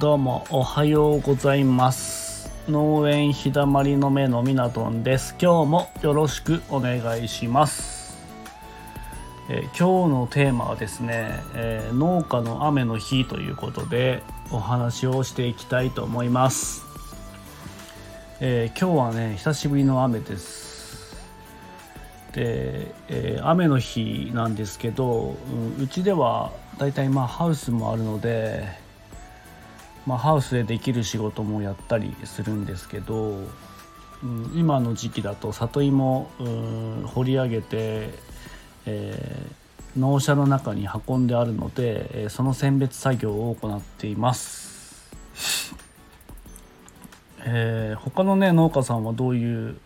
どうもおはようございます。農園日だまりの目のミナトンです。今日もよろしくお願いします。今日のテーマはですね、農家の雨の日ということでお話をしていきたいと思います。今日はね、久しぶりの雨です。で、雨の日なんですけど、うちではだいたいハウスもあるので、ハウスでできる仕事もやったりするんですけど、今の時期だと里芋掘り上げて、農舎の中に運んであるので、その選別作業を行っています。他のね、農家さんはどういう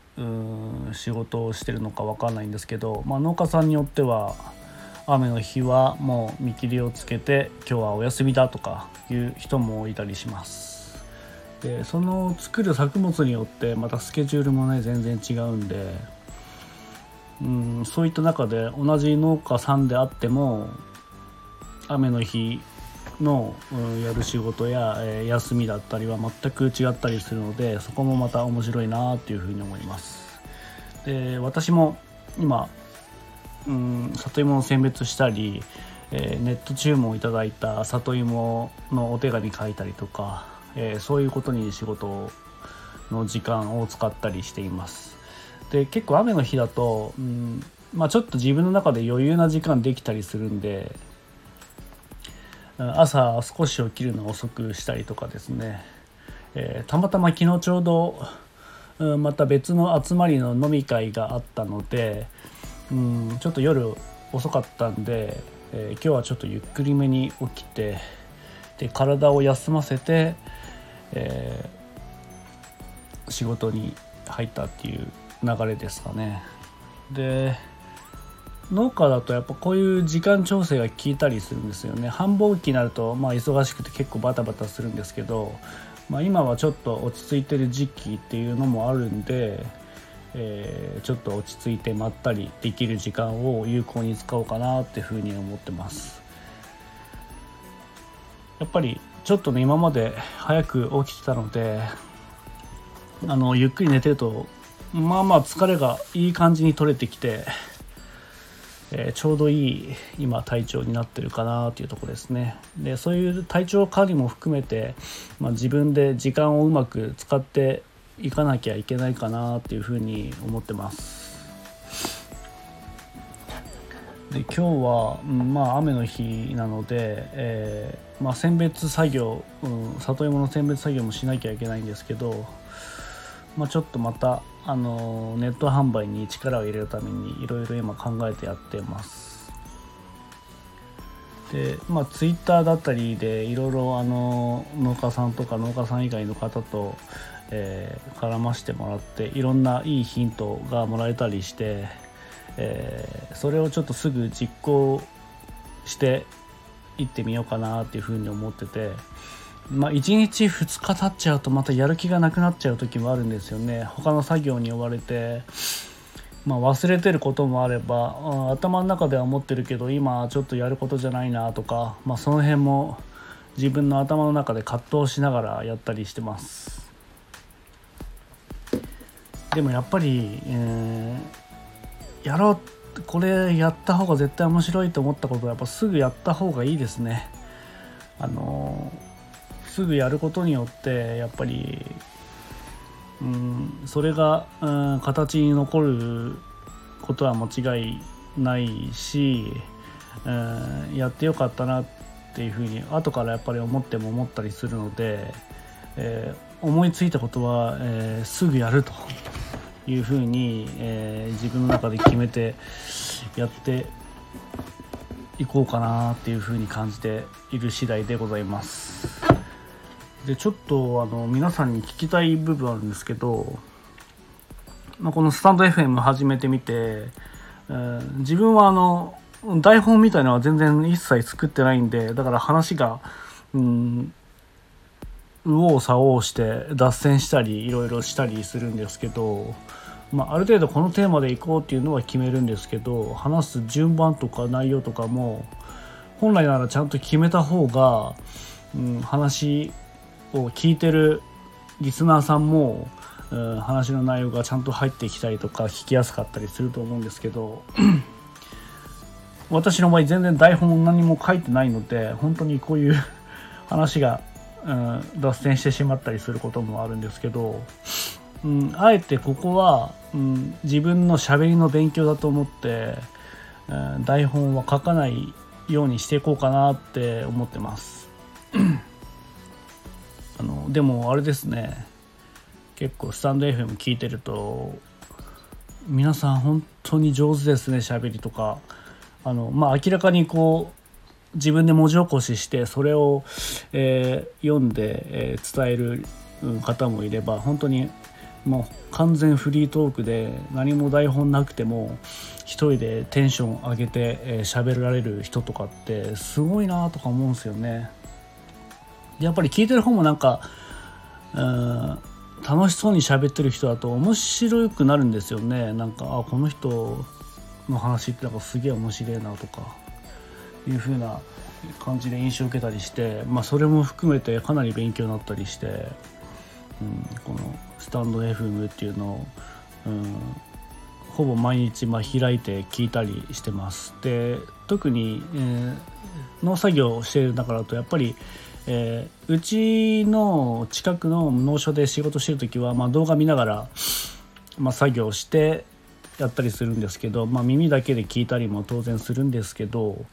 仕事をしてるのか分かんないんですけど、農家さんによっては雨の日はもう見切りをつけて今日はお休みだとかいう人もいたりします。で、その作る作物によってまたスケジュールもね全然違うんで、そういった中で同じ農家さんであっても雨の日のやる仕事や休みだったりは全く違ったりするので、そこもまた面白いなっていうふうに思います。で、私も今里芋を選別したり、ネット注文いただいた里芋のお手紙書いたりとか、そういうことに仕事の時間を使ったりしています。で、結構雨の日だと、ちょっと自分の中で余裕な時間できたりするんで、朝少し起きるのを遅くしたりとかですね、たまたま昨日ちょうど、また別の集まりの飲み会があったので、ちょっと夜遅かったんで、今日はちょっとゆっくりめに起きて、で体を休ませて、仕事に入ったっていう流れですかね。で、農家だとやっぱこういう時間調整が効いたりするんですよね。繁忙期になると忙しくて結構バタバタするんですけど、今はちょっと落ち着いてる時期っていうのもあるんで、ちょっと落ち着いてまったりできる時間を有効に使おうかなっていうふうに思ってます。やっぱりちょっとね、今まで早く起きてたので、ゆっくり寝てると疲れがいい感じに取れてきて、ちょうどいい今体調になってるかなっていうところですね。で、そういう体調管理も含めて、自分で時間をうまく使って行かなきゃいけないかなっていうふうに思ってます。で、今日は、雨の日なので、選別作業、里芋の選別作業もしなきゃいけないんですけど、ちょっとまたネット販売に力を入れるためにいろいろ今考えてやってます。で、ツイッターだったりでいろいろ農家さんとか農家さん以外の方と絡ましてもらって、いろんないいヒントがもらえたりして、それをちょっとすぐ実行していってみようかなっていうふうに思ってて、1日2日経っちゃうとまたやる気がなくなっちゃう時もあるんですよね。他の作業に追われて、忘れてることもあれば、頭の中では思ってるけど今ちょっとやることじゃないなとか、その辺も自分の頭の中で葛藤しながらやったりしてます。でもやっぱり、これやった方が絶対面白いと思ったことはやっぱすぐやった方がいいですね。すぐやることによってやっぱり、それが、形に残ることは間違いないし、やってよかったなっていうふうに後からやっぱり思ったりするので、思いついたことは、すぐやるというふうに、自分の中で決めてやっていこうかなっていうふうに感じている次第でございます。で、ちょっと皆さんに聞きたい部分あるんですけど、このスタンド FM 始めてみて、自分は台本みたいなのは全然一切作ってないんで、だから話が右往左往して脱線したりいろいろしたりするんですけど、ある程度このテーマでいこうっていうのは決めるんですけど、話す順番とか内容とかも本来ならちゃんと決めた方が、話を聞いてるリスナーさんも話の内容がちゃんと入ってきたりとか聞きやすかったりすると思うんですけど、私の場合全然台本も何も書いてないので、本当にこういう話が脱線してしまったりすることもあるんですけど、あえてここは、自分の喋りの勉強だと思って、台本は書かないようにしていこうかなって思ってますでもあれですね、結構スタンド FM 聞いてると皆さん本当に上手ですね、喋りとか明らかにこう自分で文字起こししてそれを、読んで、伝える方もいれば、本当にもう完全フリートークで何も台本なくても一人でテンション上げて喋られる人とかってすごいなとか思うんですよね。やっぱり聞いてる方もなんか楽しそうに喋ってる人だと面白くなるんですよね。なんかこの人の話ってなんかすげえ面白いなとかいう風な感じで印象を受けたりして、それも含めてかなり勉強になったりして、このスタンド FM っていうのを、ほぼ毎日開いて聞いたりしてます。で、特に、農作業をしている中だとやっぱり、うちの近くの農所で仕事してるときは、動画見ながら、作業してやったりするんですけど、耳だけで聞いたりも当然するんですけど、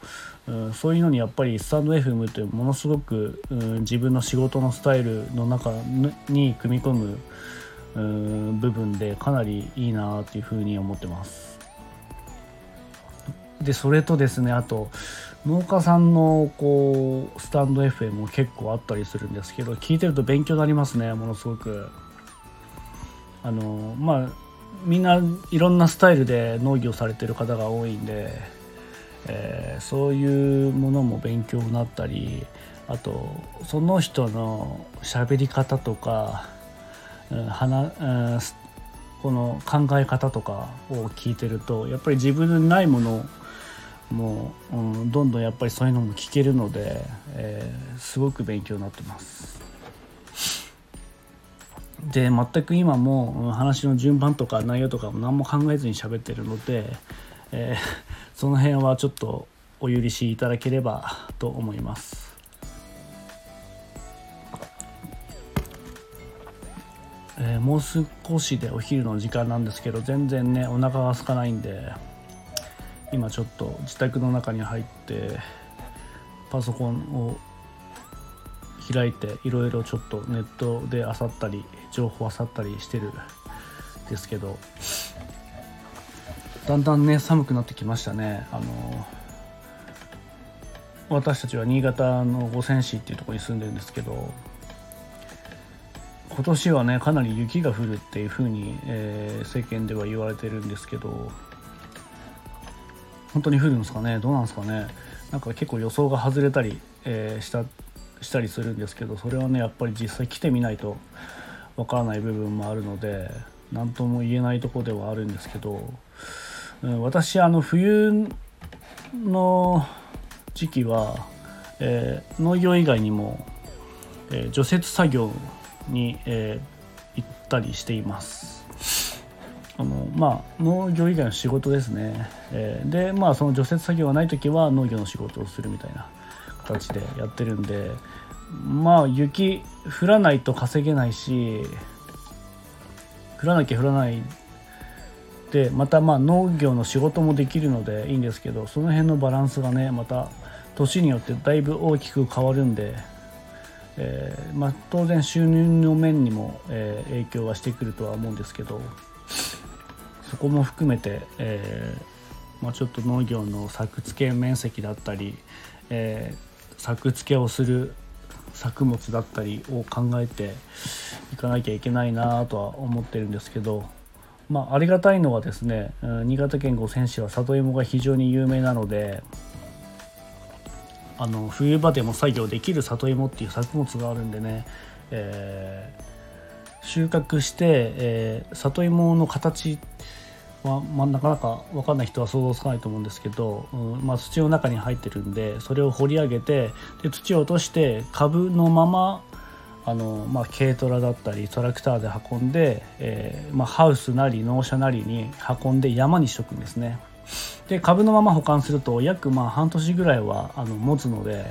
そういうのにやっぱりスタンド FM ってものすごく、自分の仕事のスタイルの中に組み込む部分でかなりいいなっていうふうに思ってます。で、それとですね、あと農家さんのこうスタンド FM も結構あったりするんですけど、聞いてると勉強になりますね、ものすごく。みんないろんなスタイルで農業されてる方が多いんで、そういうものも勉強になったり、あとその人の喋り方とか、この考え方とかを聞いてるとやっぱり自分にないものも、どんどんやっぱりそういうのも聞けるので、すごく勉強になってます。で、全く今も話の順番とか内容とかも何も考えずに喋ってるので、その辺はちょっとお許しいただければと思います。もう少しでお昼の時間なんですけど、全然ねお腹が空かないんで、今ちょっと自宅の中に入ってパソコンを開いていろいろちょっとネットで漁ったり情報漁ったりしてるんですけど、だんだんね寒くなってきましたね。私たちは新潟の五泉市っていうところに住んでるんですけど、今年はねかなり雪が降るっていうふうに、世間では言われてるんですけど、本当に降るんですかね、どうなんですかね。なんか結構予想が外れたり、したりするんですけど、それはねやっぱり実際来てみないとわからない部分もあるので何とも言えないところではあるんですけど、私冬の時期は、農業以外にも、除雪作業に、行ったりしています。農業以外の仕事ですね。でその除雪作業がない時は農業の仕事をするみたいな形でやってるんで、雪降らないと稼げないし、降らなきゃ降らないでまた農業の仕事もできるのでいいんですけど、その辺のバランスがねまた年によってだいぶ大きく変わるんで、当然収入の面にも、影響はしてくるとは思うんですけど、そこも含めて、ちょっと農業の作付け面積だったり、作付けをする作物だったりを考えていかなきゃいけないなとは思ってるんですけど、ありがたいのはですね、新潟県五泉市は里芋が非常に有名なので、冬場でも作業できる里芋っていう作物があるんでね、収穫して、里芋の形なかなか分かんない人は想像つかないと思うんですけど、土の中に入ってるんで、それを掘り上げて、で土を落として株のまま、軽トラだったりトラクターで運んで、ハウスなり農舎なりに運んで山にしとくんですね。で株のまま保管すると約半年ぐらいは持つので、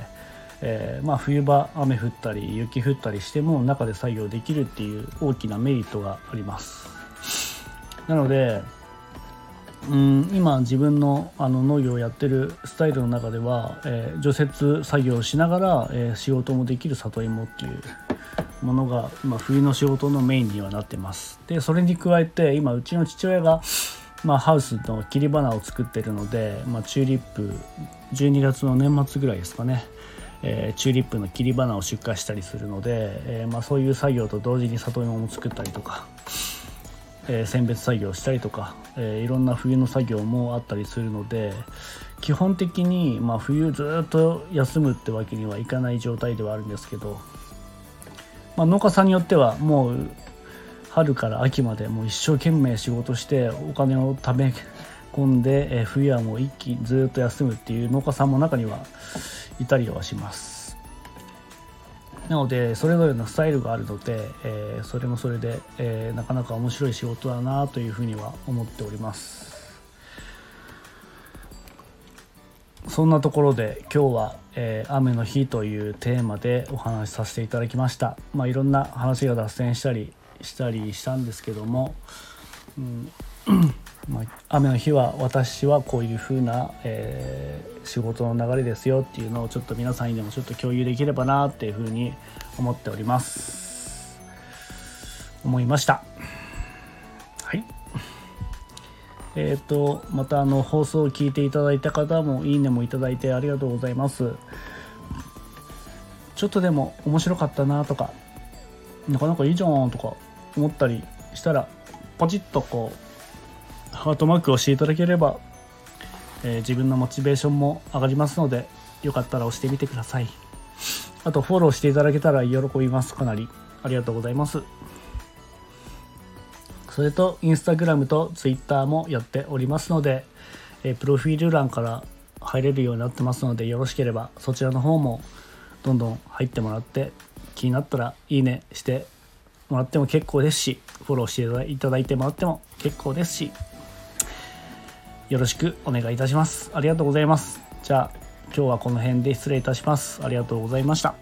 冬場雨降ったり雪降ったりしても中で作業できるっていう大きなメリットがあります。なので今自分の農業をやってるスタイルの中では、除雪作業をしながら、仕事もできる里芋っていうものが今冬の仕事のメインにはなってます。でそれに加えて今うちの父親が、ハウスの切り花を作ってるので、チューリップ12月の年末ぐらいですかね、チューリップの切り花を出荷したりするので、そういう作業と同時に里芋も作ったりとか、選別作業したりとか、いろんな冬の作業もあったりするので、基本的に冬ずっと休むってわけにはいかない状態ではあるんですけど、農家さんによってはもう春から秋までもう一生懸命仕事してお金を貯め込んで、冬はもう一気にずっと休むっていう農家さんも中にはいたりはします。なのでそれぞれのスタイルがあるので、それもそれで、なかなか面白い仕事だなというふうには思っております。そんなところで今日は、雨の日というテーマでお話しさせていただきました。いろんな話が脱線したりしたんですけども、雨の日は私はこういう風な、仕事の流れですよっていうのをちょっと皆さんにでもちょっと共有できればなっていう風に思っております。思いました。はい。また放送を聞いていただいた方もいいねもいただいてありがとうございます。ちょっとでも面白かったなとか、なかなかいいじゃんとか思ったりしたらポチッとこうハートマークをしていただければ、自分のモチベーションも上がりますので、よかったら押してみてください。あとフォローしていただけたら喜びます。かなりありがとうございます。それとインスタグラムとツイッターもやっておりますので、プロフィール欄から入れるようになってますので、よろしければそちらの方もどんどん入ってもらって、気になったらいいねしてもらっても結構ですし、フォローしていただいてもらっても結構ですし、よろしくお願いいたします。ありがとうございます。じゃあ今日はこの辺で失礼いたします。ありがとうございました。